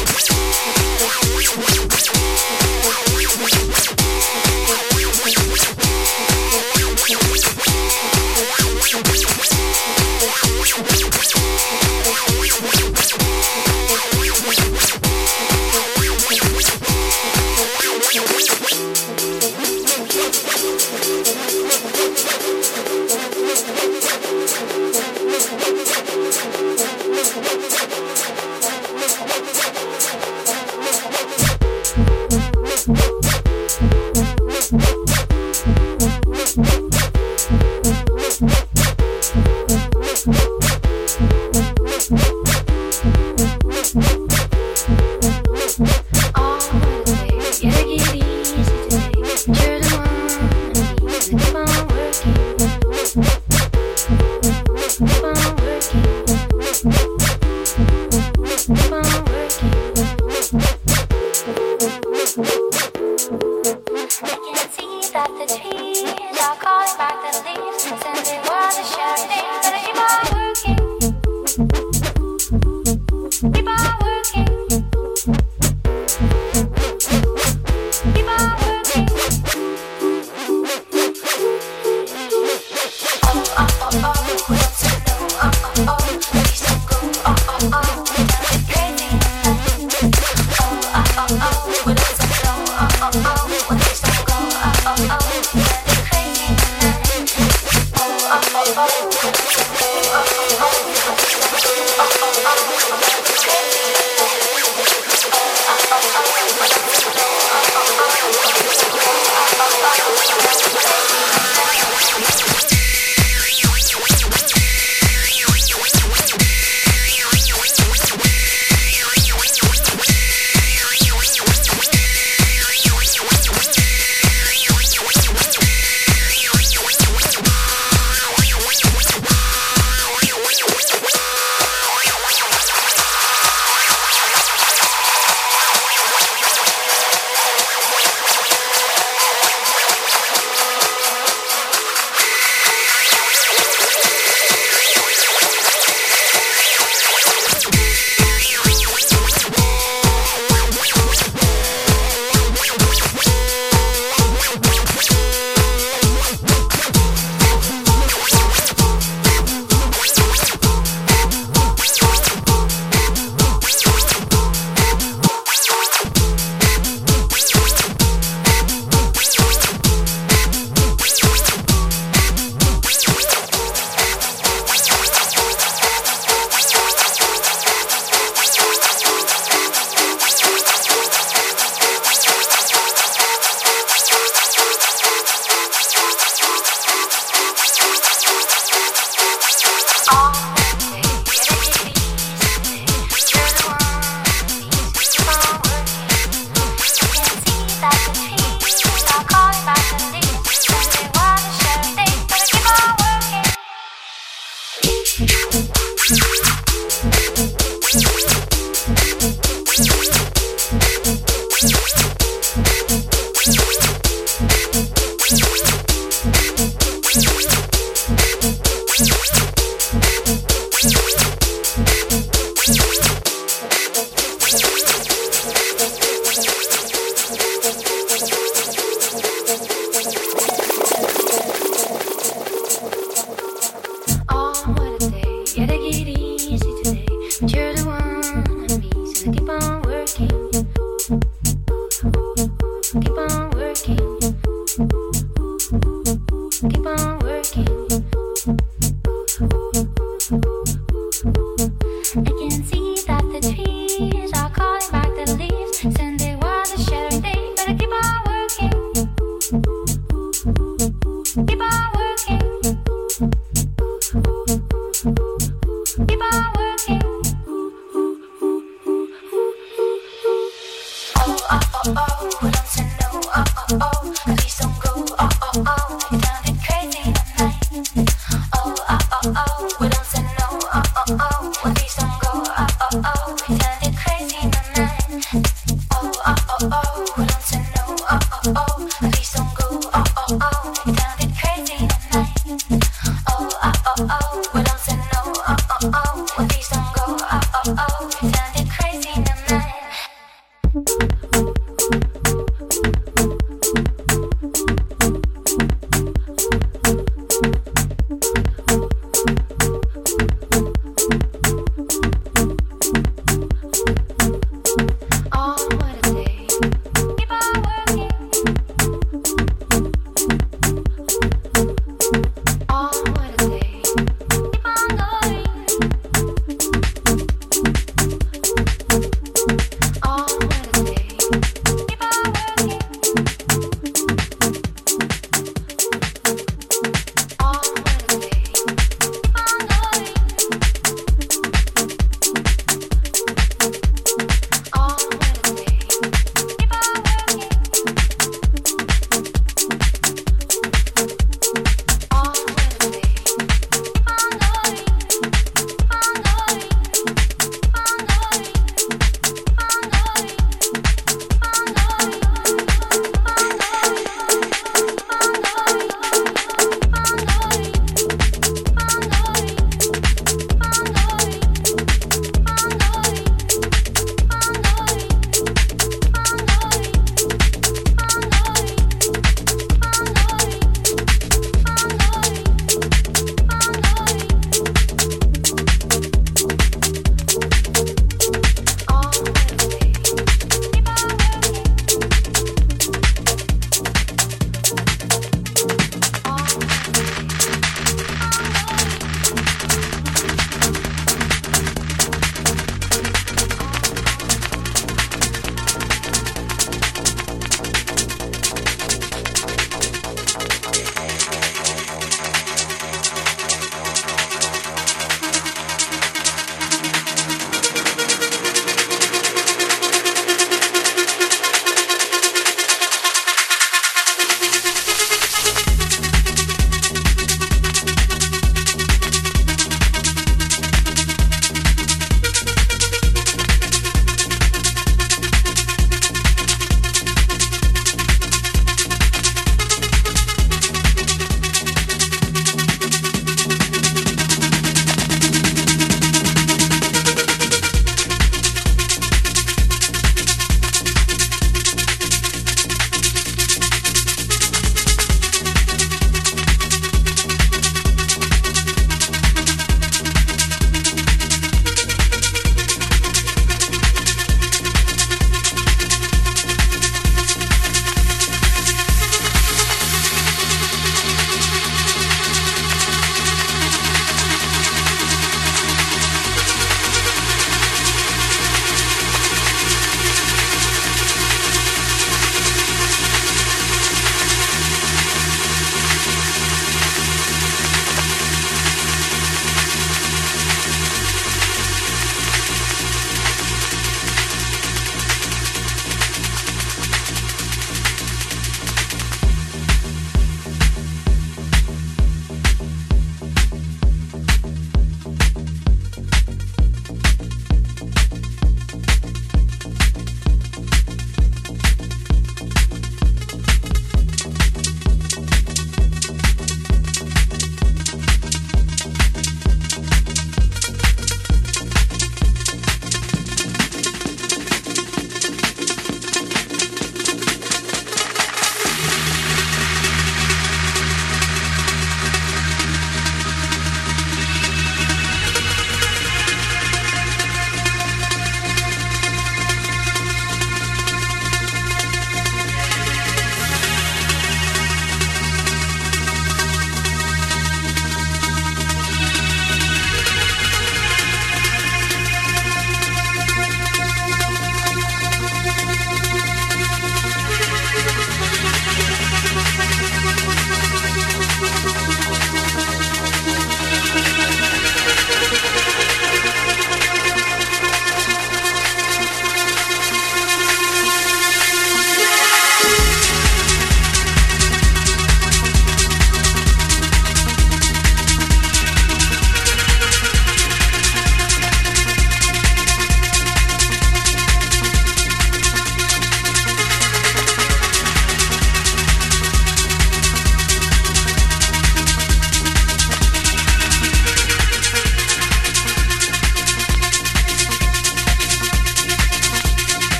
Crazy in the night.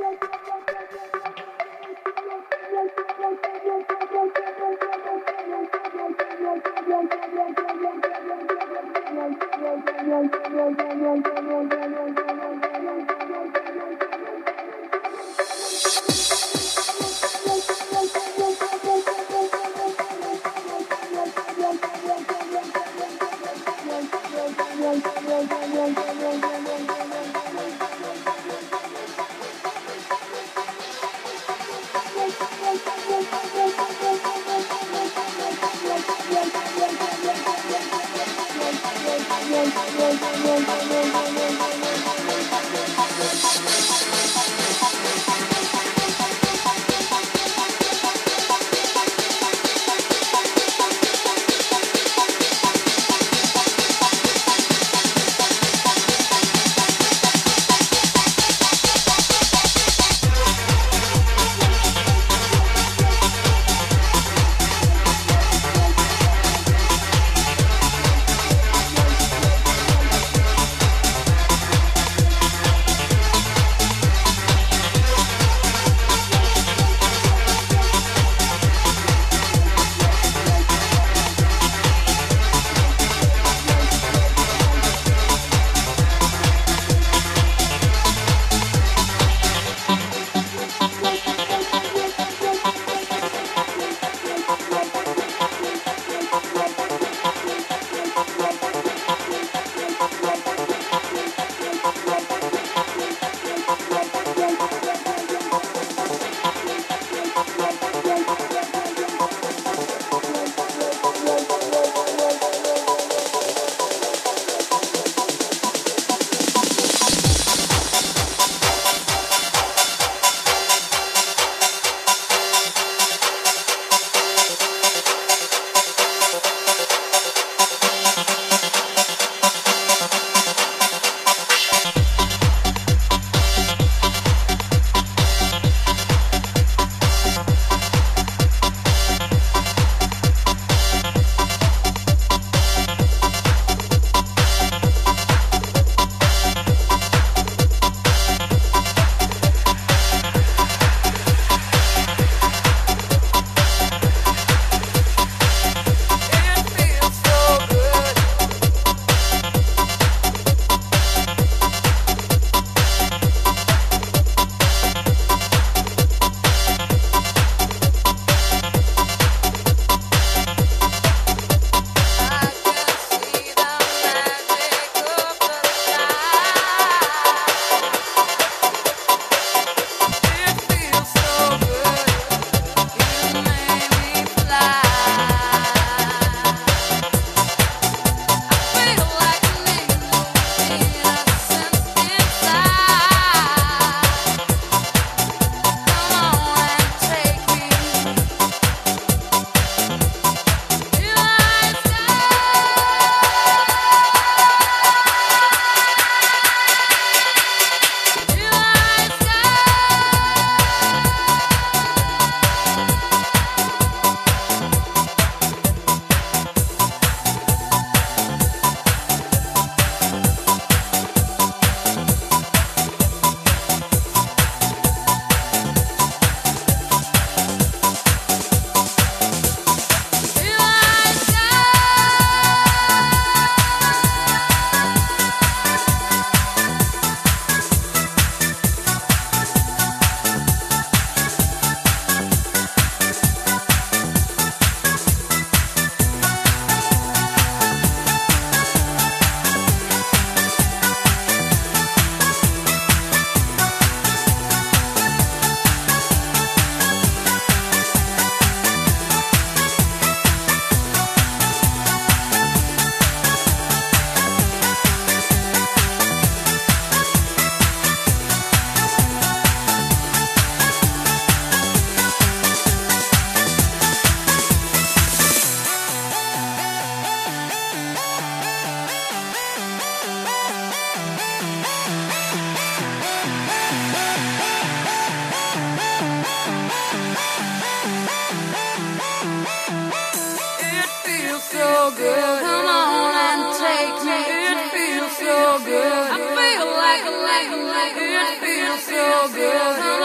It feels so good.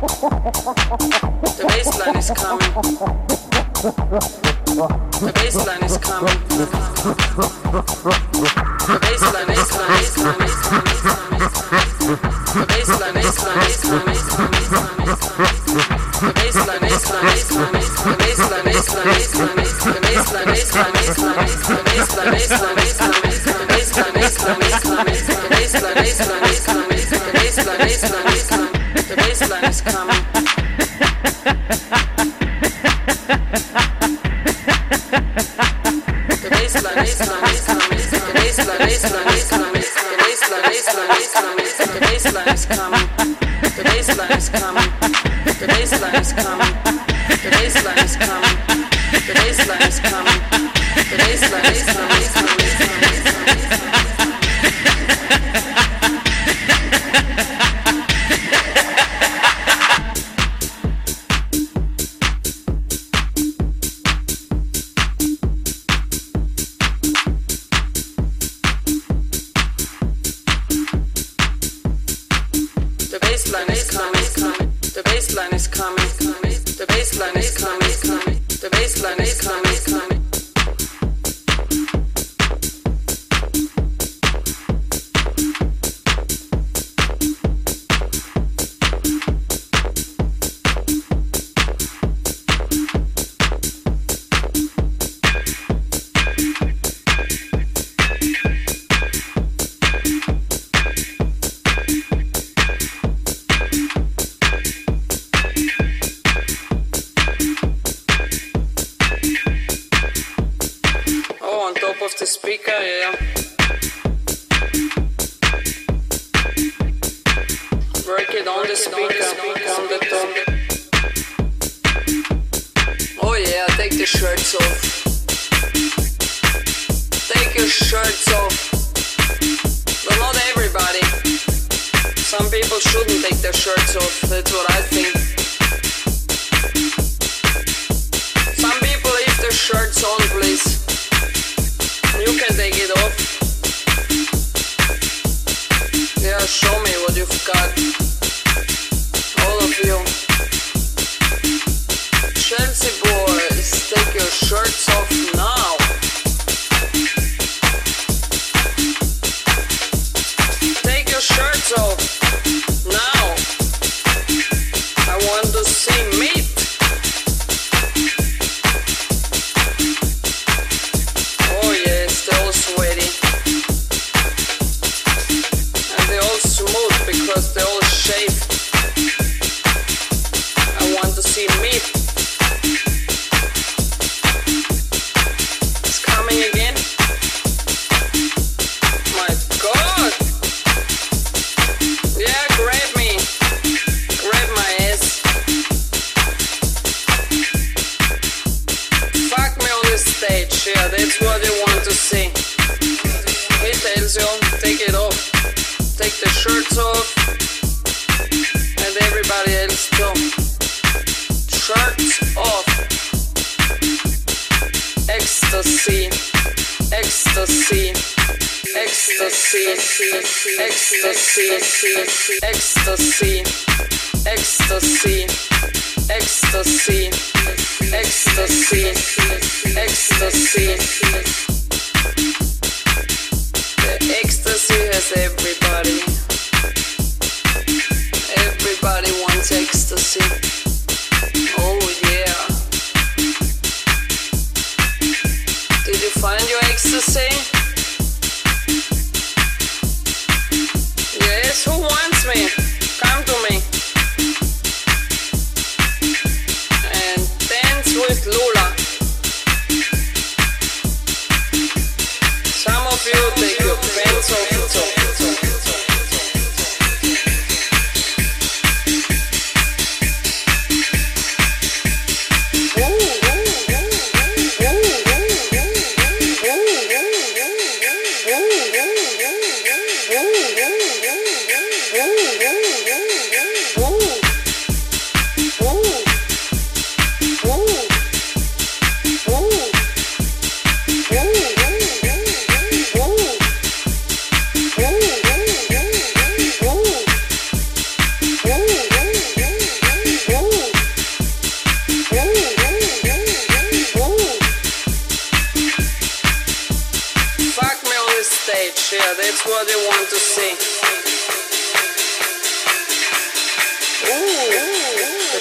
The baseline is coming. The baseline is coming. The baseline is coming. The baseline is coming. The baseline is coming. The baseline is coming. The baseline is coming. The baseline is coming. The baseline is coming. The baseline is coming.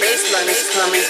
baseline is coming.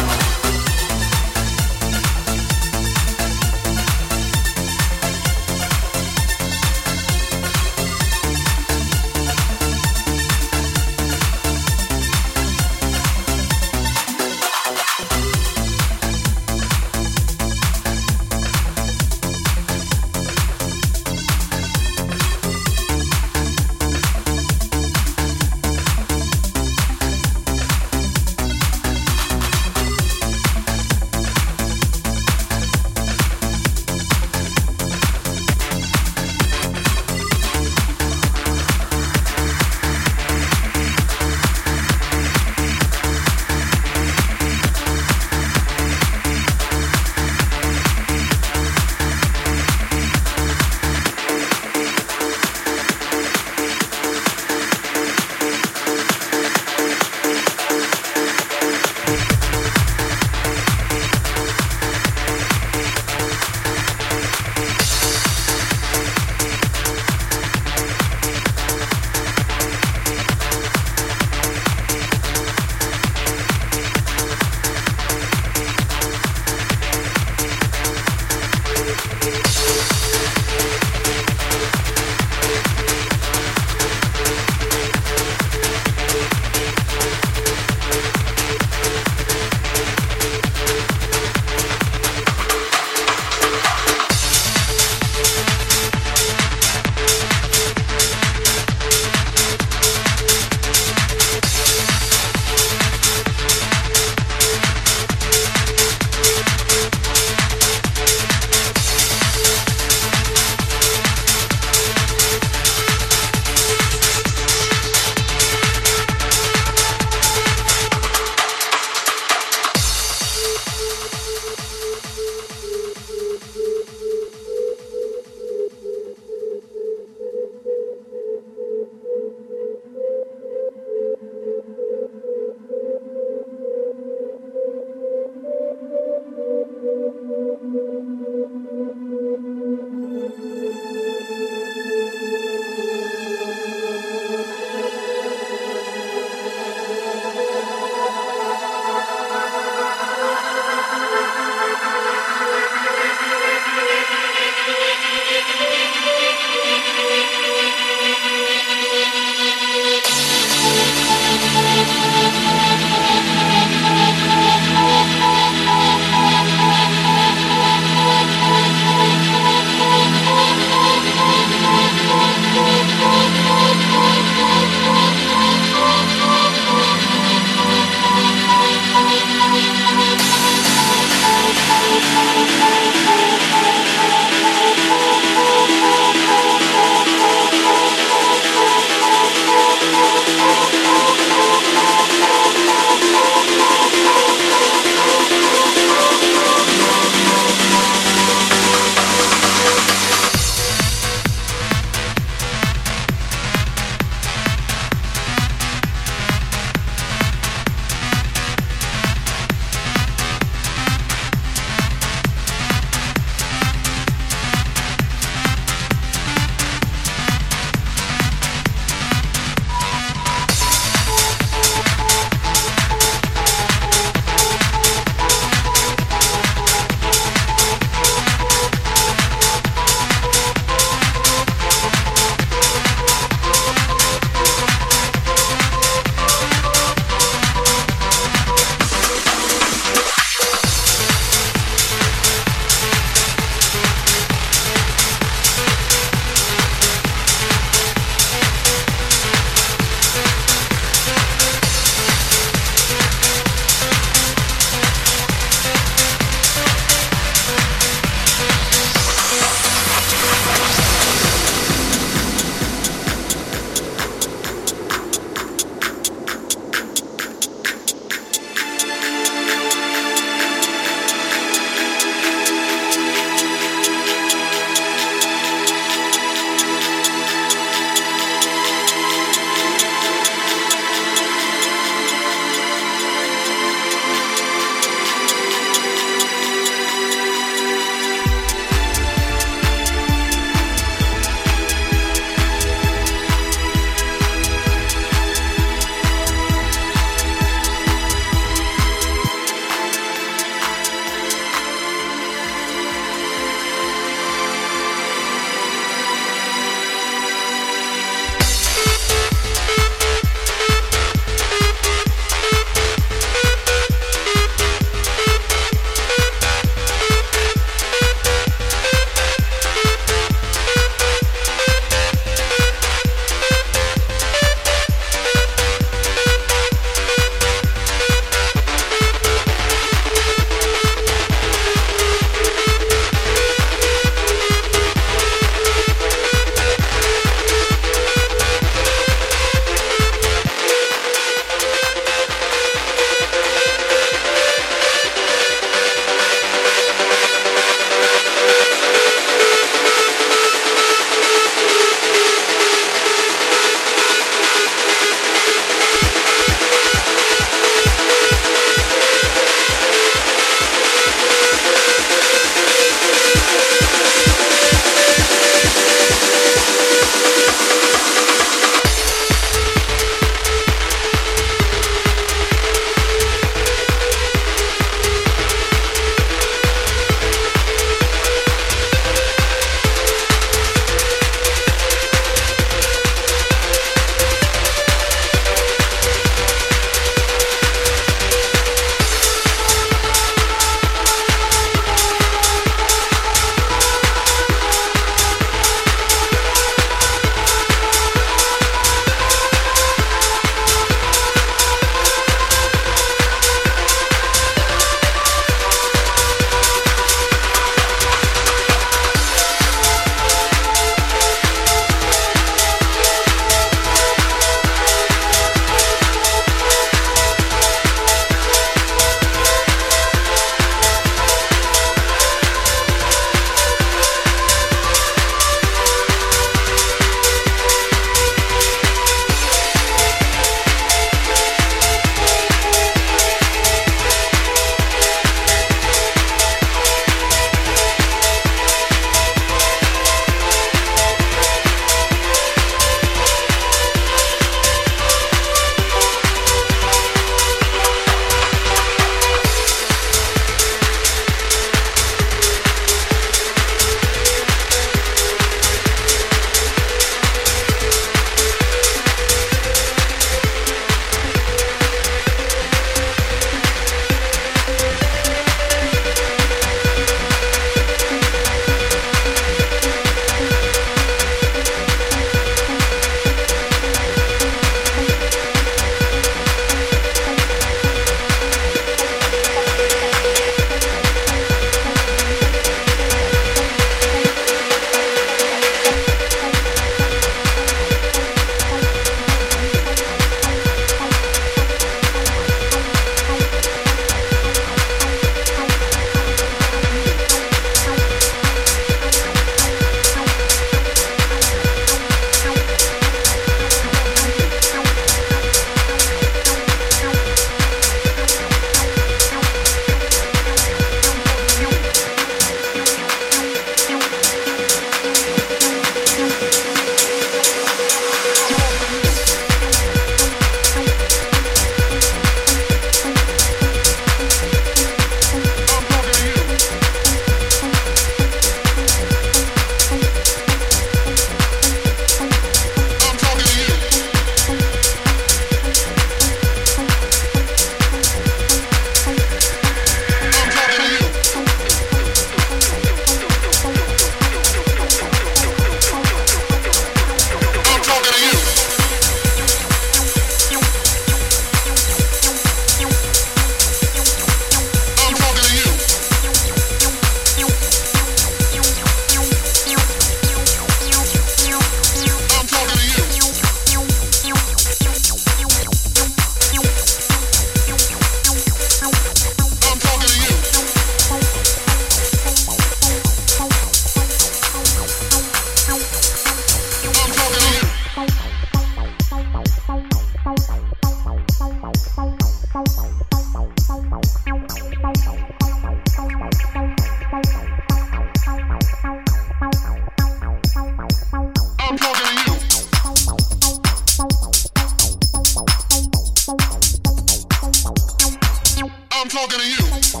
talking to you. I'm talking to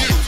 you. I'm talking to you.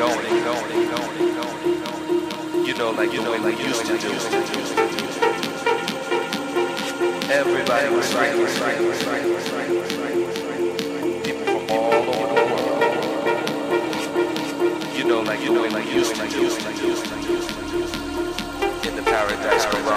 like we used to do. Everybody was right. People from all over the world. Like we used to do. In the paradise garage.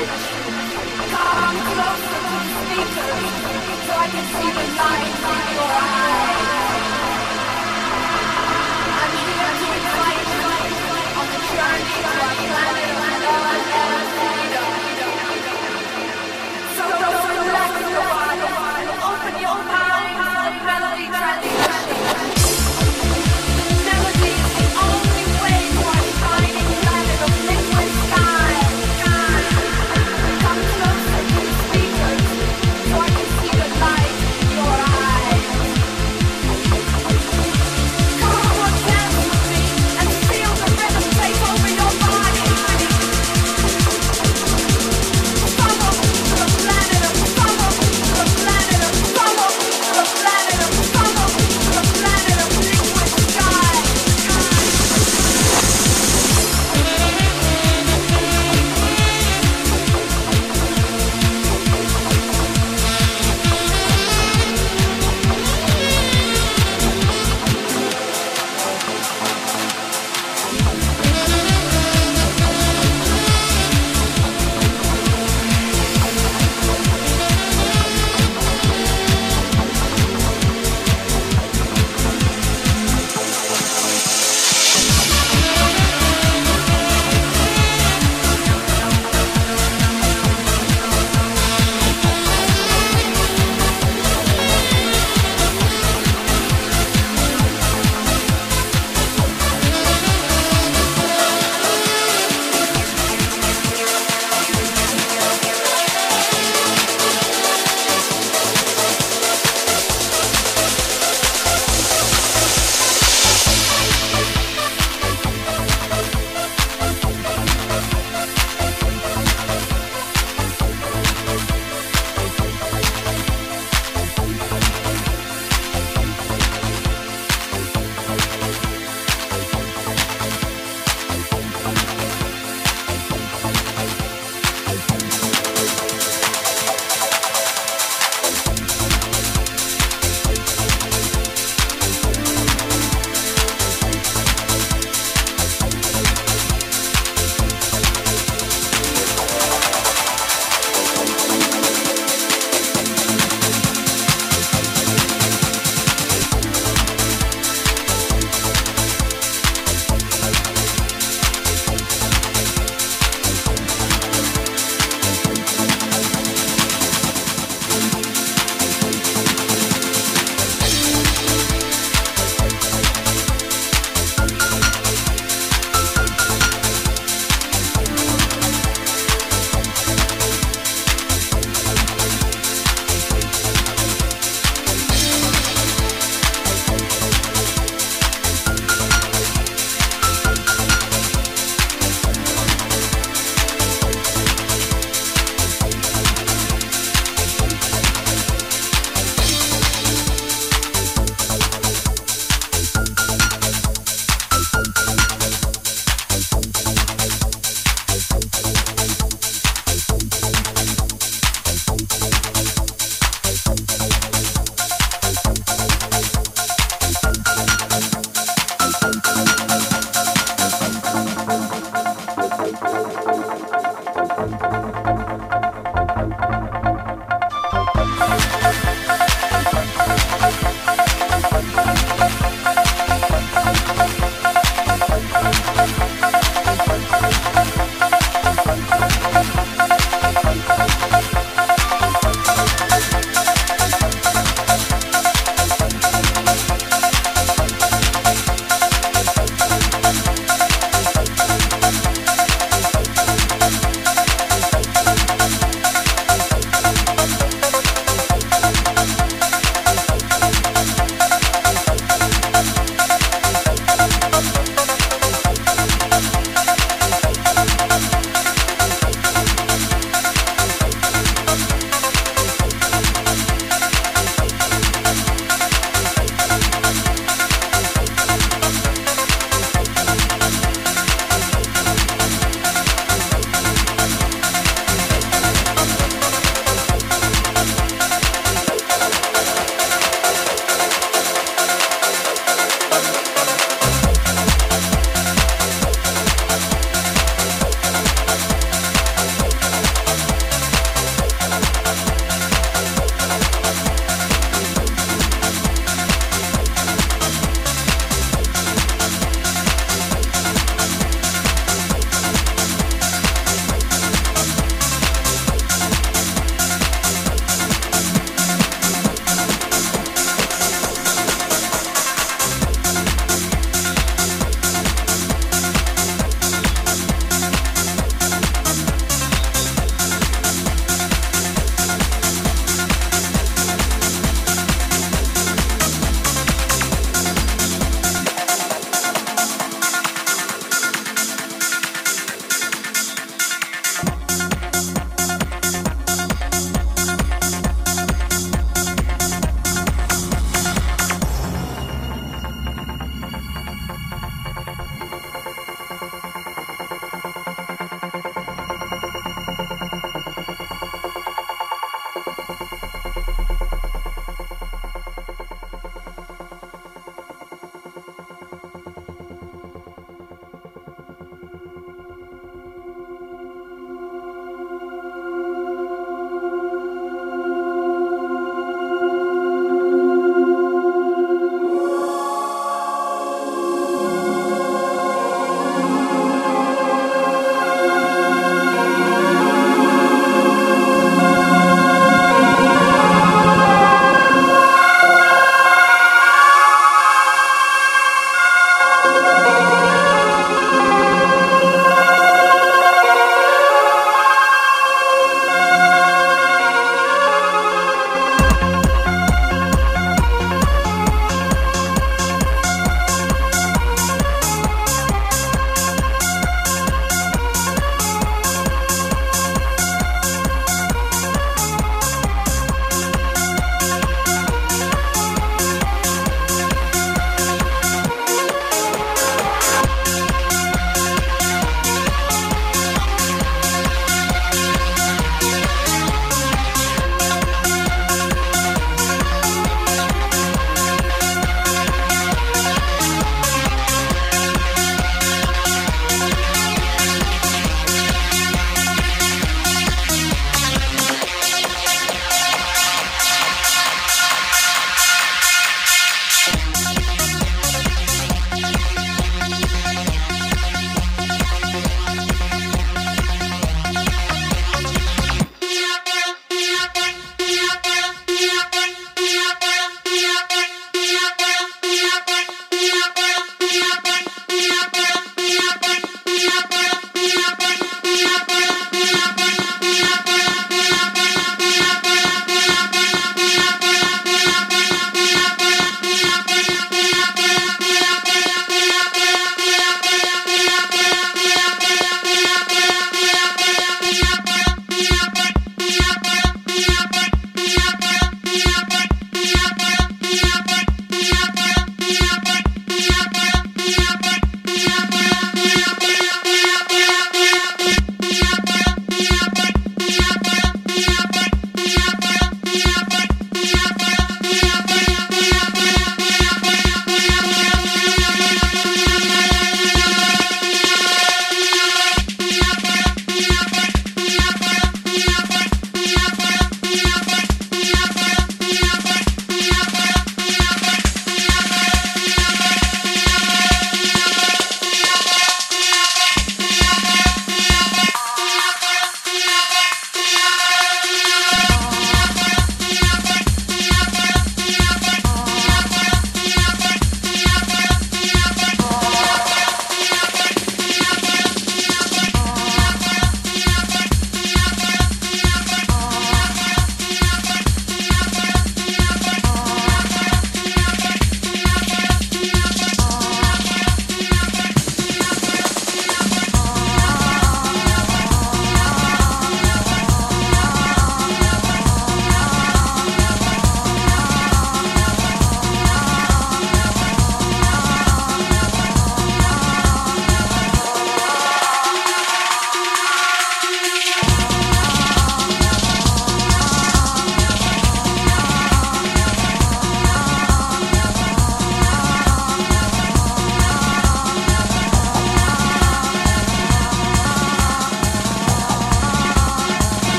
Come closer to the speaker so I can see the light in your eyes. I'm here to invite you on the journey to our planet and all else we know. So relax your body, open your mind to the melody transition. Come closer to the speakers so I can see the light in your eyes.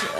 That's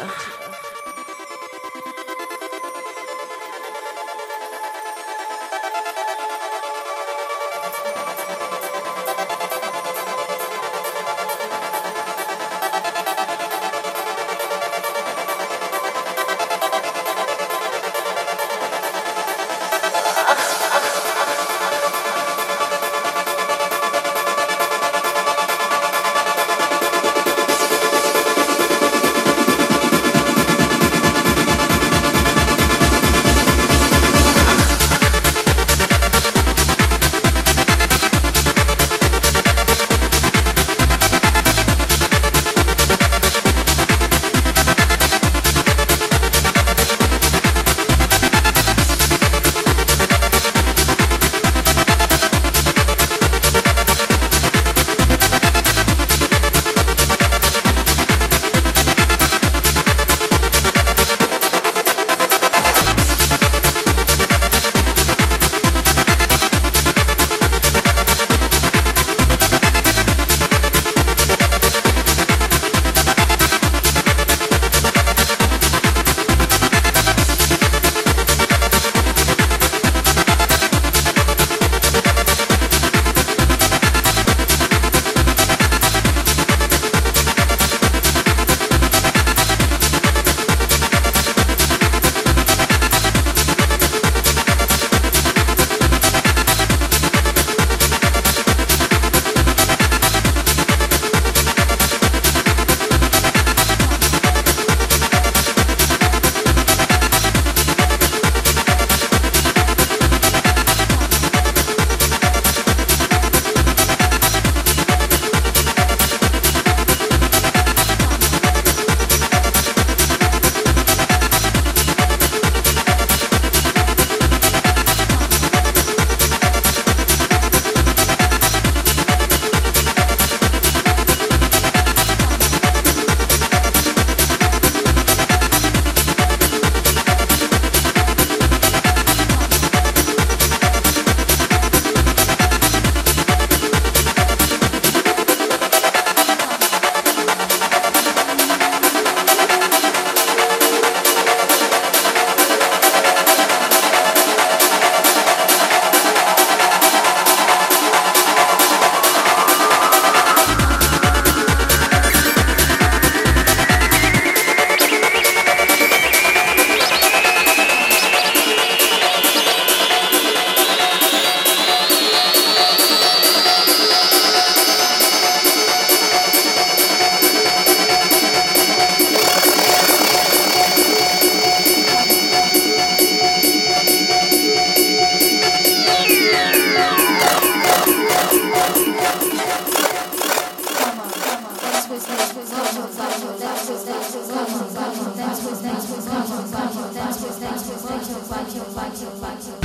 what's